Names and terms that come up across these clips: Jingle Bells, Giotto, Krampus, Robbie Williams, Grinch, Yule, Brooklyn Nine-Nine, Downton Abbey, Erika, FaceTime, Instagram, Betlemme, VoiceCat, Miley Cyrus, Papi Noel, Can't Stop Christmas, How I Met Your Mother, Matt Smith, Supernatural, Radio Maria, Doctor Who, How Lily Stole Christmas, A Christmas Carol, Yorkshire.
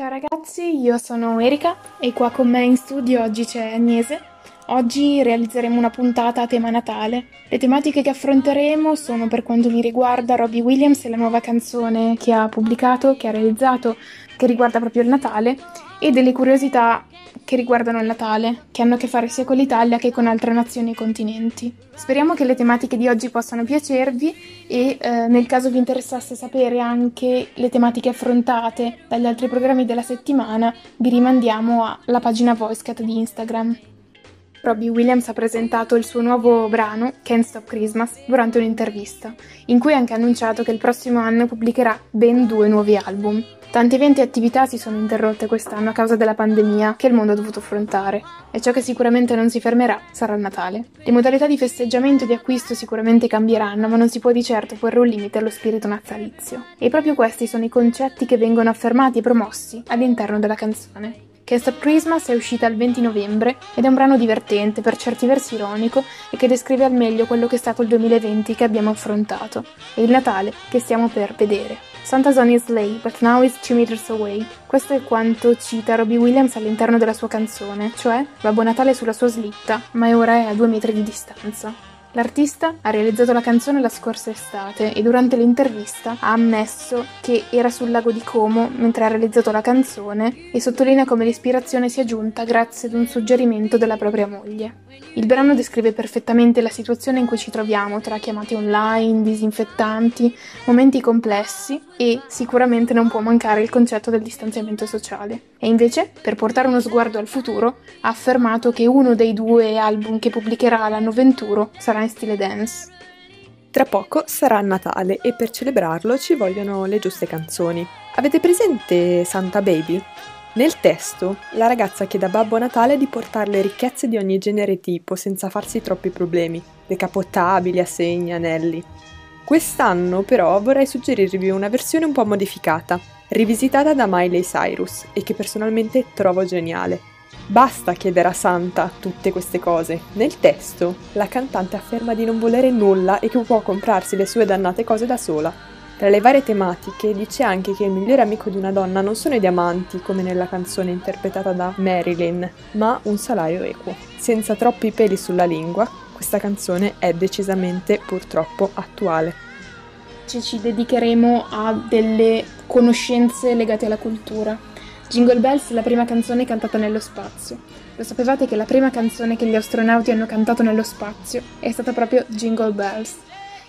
Ciao ragazzi, io sono Erika e qua con me in studio oggi c'è Agnese. Oggi realizzeremo una puntata a tema Natale. Le tematiche che affronteremo sono, per quanto mi riguarda, Robbie Williams e la nuova canzone che ha pubblicato, che ha realizzato, che riguarda proprio il Natale, e delle curiosità che riguardano il Natale, che hanno a che fare sia con l'Italia che con altre nazioni e continenti. Speriamo che le tematiche di oggi possano piacervi e nel caso vi interessasse sapere anche le tematiche affrontate dagli altri programmi della settimana, vi rimandiamo alla pagina VoiceCat di Instagram. Robbie Williams ha presentato il suo nuovo brano, Can't Stop Christmas, durante un'intervista, in cui ha anche annunciato che il prossimo anno pubblicherà ben 2 nuovi album. Tanti eventi e attività si sono interrotte quest'anno a causa della pandemia che il mondo ha dovuto affrontare, e ciò che sicuramente non si fermerà sarà il Natale. Le modalità di festeggiamento e di acquisto sicuramente cambieranno, ma non si può di certo porre un limite allo spirito natalizio. E proprio questi sono i concetti che vengono affermati e promossi all'interno della canzone. Can't Stop Christmas è uscita il 20 novembre ed è un brano divertente, per certi versi ironico, e che descrive al meglio quello che è stato il 2020 che abbiamo affrontato e il Natale che stiamo per vedere. Santa's on his sleigh, but now it's 2 meters away. Questo è quanto cita Robbie Williams all'interno della sua canzone, cioè Babbo Natale sulla sua slitta, ma ora è a 2 metri di distanza. L'artista ha realizzato la canzone la scorsa estate e durante l'intervista ha ammesso che era sul lago di Como mentre ha realizzato la canzone e sottolinea come l'ispirazione sia giunta grazie ad un suggerimento della propria moglie. Il brano descrive perfettamente la situazione in cui ci troviamo, tra chiamate online, disinfettanti, momenti complessi, e sicuramente non può mancare il concetto del distanziamento sociale. E invece, per portare uno sguardo al futuro, ha affermato che uno dei 2 album che pubblicherà l'anno venturo sarà in stile dance. Tra poco sarà Natale e per celebrarlo ci vogliono le giuste canzoni. Avete presente Santa Baby? Nel testo, la ragazza chiede a Babbo Natale di portarle ricchezze di ogni genere e tipo senza farsi troppi problemi, decapottabili, assegni, anelli. Quest'anno però vorrei suggerirvi una versione un po' modificata, rivisitata da Miley Cyrus e che personalmente trovo geniale. Basta chiedere a Santa tutte queste cose. Nel testo, la cantante afferma di non volere nulla e che può comprarsi le sue dannate cose da sola. Tra le varie tematiche dice anche che il migliore amico di una donna non sono i diamanti, come nella canzone interpretata da Marilyn, ma un salario equo. Senza troppi peli sulla lingua, questa canzone è decisamente, purtroppo, attuale. Ci dedicheremo a delle conoscenze legate alla cultura. Jingle Bells è la prima canzone cantata nello spazio. Lo sapevate che la prima canzone che gli astronauti hanno cantato nello spazio è stata proprio Jingle Bells?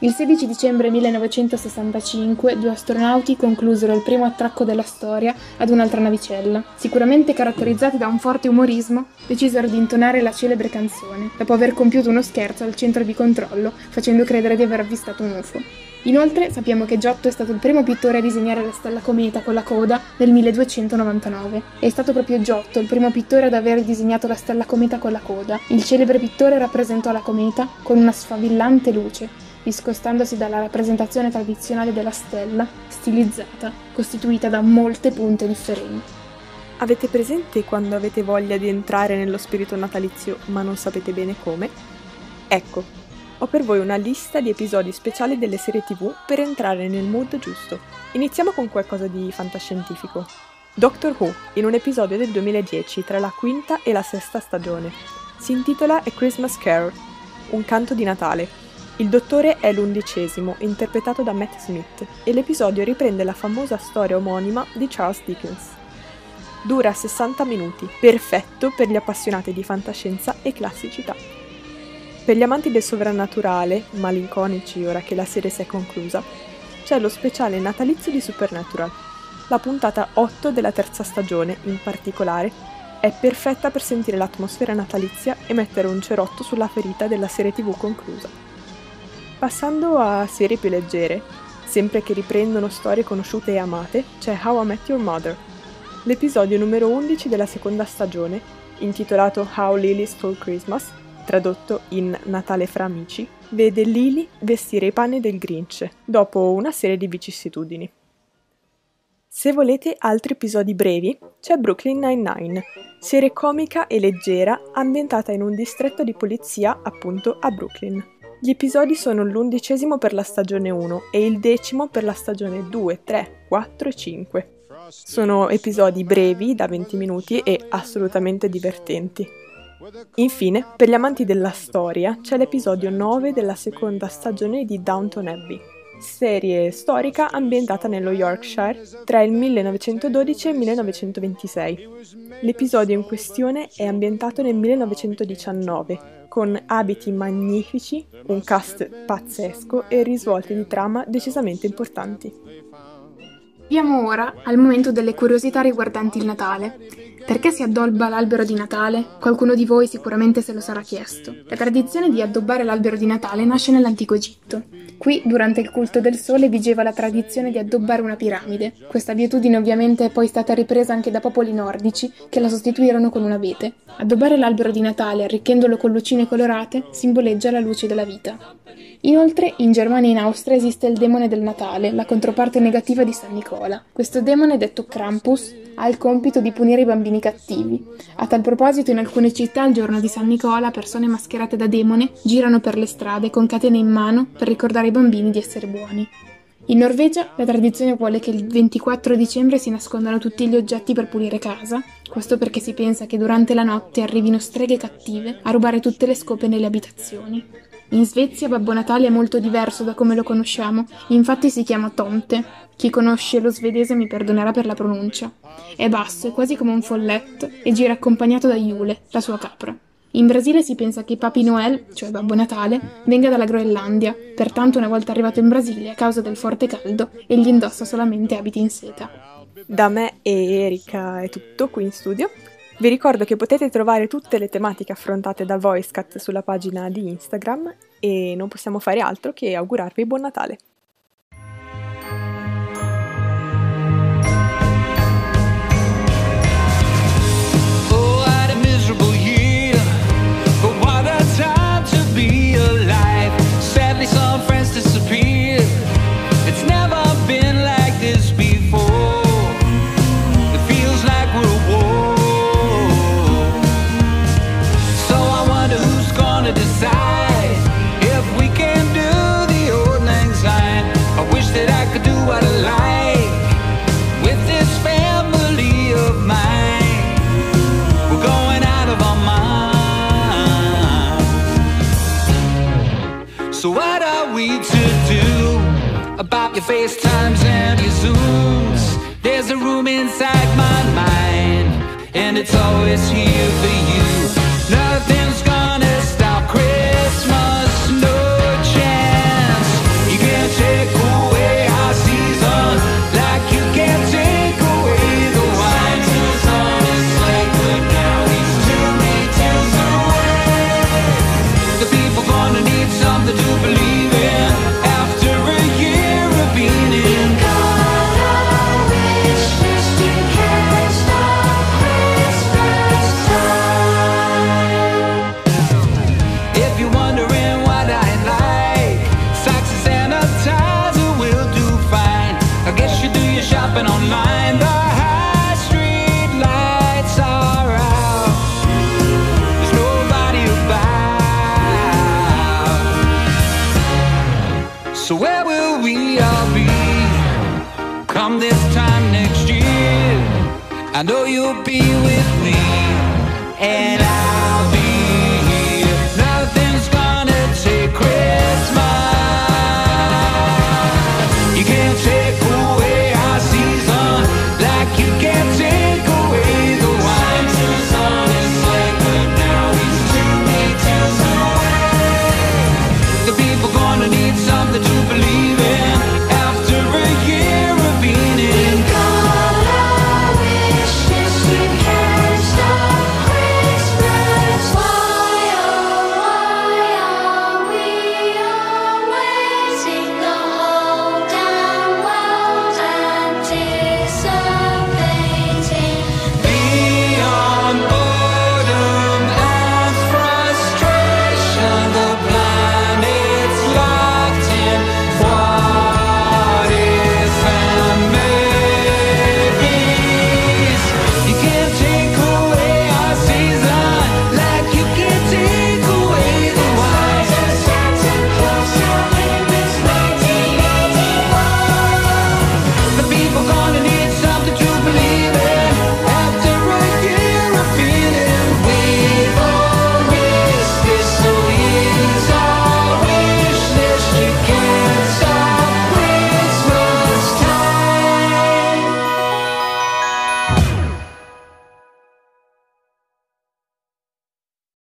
Il 16 dicembre 1965 2 astronauti conclusero il primo attracco della storia ad un'altra navicella. Sicuramente caratterizzati da un forte umorismo, decisero di intonare la celebre canzone, dopo aver compiuto uno scherzo al centro di controllo, facendo credere di aver avvistato un UFO. Inoltre sappiamo che Giotto è stato il primo pittore a disegnare la stella cometa con la coda nel 1299. È stato proprio Giotto il primo pittore ad aver disegnato la stella cometa con la coda. Il celebre pittore rappresentò la cometa con una sfavillante luce, discostandosi dalla rappresentazione tradizionale della stella, stilizzata, costituita da molte punte differenti. Avete presente quando avete voglia di entrare nello spirito natalizio ma non sapete bene come? Ecco. Ho per voi una lista di episodi speciali delle serie TV per entrare nel mood giusto. Iniziamo con qualcosa di fantascientifico. Doctor Who, in un episodio del 2010 tra la 5ª e la 6ª stagione. Si intitola A Christmas Carol, un canto di Natale. Il dottore è l'11°, interpretato da Matt Smith, e l'episodio riprende la famosa storia omonima di Charles Dickens. Dura 60 minuti, perfetto per gli appassionati di fantascienza e classicità. Per gli amanti del sovrannaturale, malinconici ora che la serie si è conclusa, c'è lo speciale natalizio di Supernatural. La puntata 8 della 3ª stagione, in particolare, è perfetta per sentire l'atmosfera natalizia e mettere un cerotto sulla ferita della serie TV conclusa. Passando a serie più leggere, sempre che riprendono storie conosciute e amate, c'è How I Met Your Mother. L'episodio numero 11 della 2ª stagione, intitolato How Lily Stole Christmas, tradotto in Natale fra amici, vede Lily vestire i panni del Grinch, dopo una serie di vicissitudini. Se volete altri episodi brevi, c'è Brooklyn Nine-Nine, serie comica e leggera ambientata in un distretto di polizia, appunto a Brooklyn. Gli episodi sono l'11° per la stagione 1 e il 10° per la stagione 2, 3, 4 e 5. Sono episodi brevi, da 20 minuti, e assolutamente divertenti. Infine, per gli amanti della storia, c'è l'episodio 9 della seconda stagione di Downton Abbey, serie storica ambientata nello Yorkshire tra il 1912 e il 1926. L'episodio in questione è ambientato nel 1919, con abiti magnifici, un cast pazzesco e risvolti di trama decisamente importanti. Andiamo ora al momento delle curiosità riguardanti il Natale. Perché si addobba l'albero di Natale? Qualcuno di voi sicuramente se lo sarà chiesto. La tradizione di addobbare l'albero di Natale nasce nell'antico Egitto. Qui, durante il culto del sole, vigeva la tradizione di addobbare una piramide. Questa abitudine ovviamente è poi stata ripresa anche da popoli nordici, che la sostituirono con un abete. Addobbare l'albero di Natale, arricchendolo con lucine colorate, simboleggia la luce della vita. Inoltre, in Germania e in Austria esiste il demone del Natale, la controparte negativa di San Nicola. Questo demone, detto Krampus, ha il compito di punire i bambini cattivi. A tal proposito, in alcune città, il giorno di San Nicola, persone mascherate da demone girano per le strade con catene in mano per ricordare ai bambini di essere buoni. In Norvegia, la tradizione vuole che il 24 dicembre si nascondano tutti gli oggetti per pulire casa, questo perché si pensa che durante la notte arrivino streghe cattive a rubare tutte le scope nelle abitazioni. In Svezia Babbo Natale è molto diverso da come lo conosciamo, infatti si chiama Tomte. Chi conosce lo svedese mi perdonerà per la pronuncia. È basso, è quasi come un folletto e gira accompagnato da Yule, la sua capra. In Brasile si pensa che Papi Noel, cioè Babbo Natale, venga dalla Groenlandia, pertanto una volta arrivato in Brasile, a causa del forte caldo, egli indossa solamente abiti in seta. Da me e Erika è tutto qui in studio. Vi ricordo che potete trovare tutte le tematiche affrontate da VoiceCat sulla pagina di Instagram e non possiamo fare altro che augurarvi buon Natale! So what are we to do about your FaceTimes and your Zooms? There's a room inside my mind, and it's always here for you. Nothing's gonna stop Christmas, no chance. You can't take away our season like you can't take away the wine. Santa's on his sleigh, but now he's 2 meters away. The people gonna need something to believe in after a year of being in God. I wish this can't stop Christmas time. If you're wondering what I like, socks and a sanitizer will do fine. I guess you do your shopping online. The high street lights are out. There's nobody about. So where will we all be come this time next year? I know you'll be with me, and I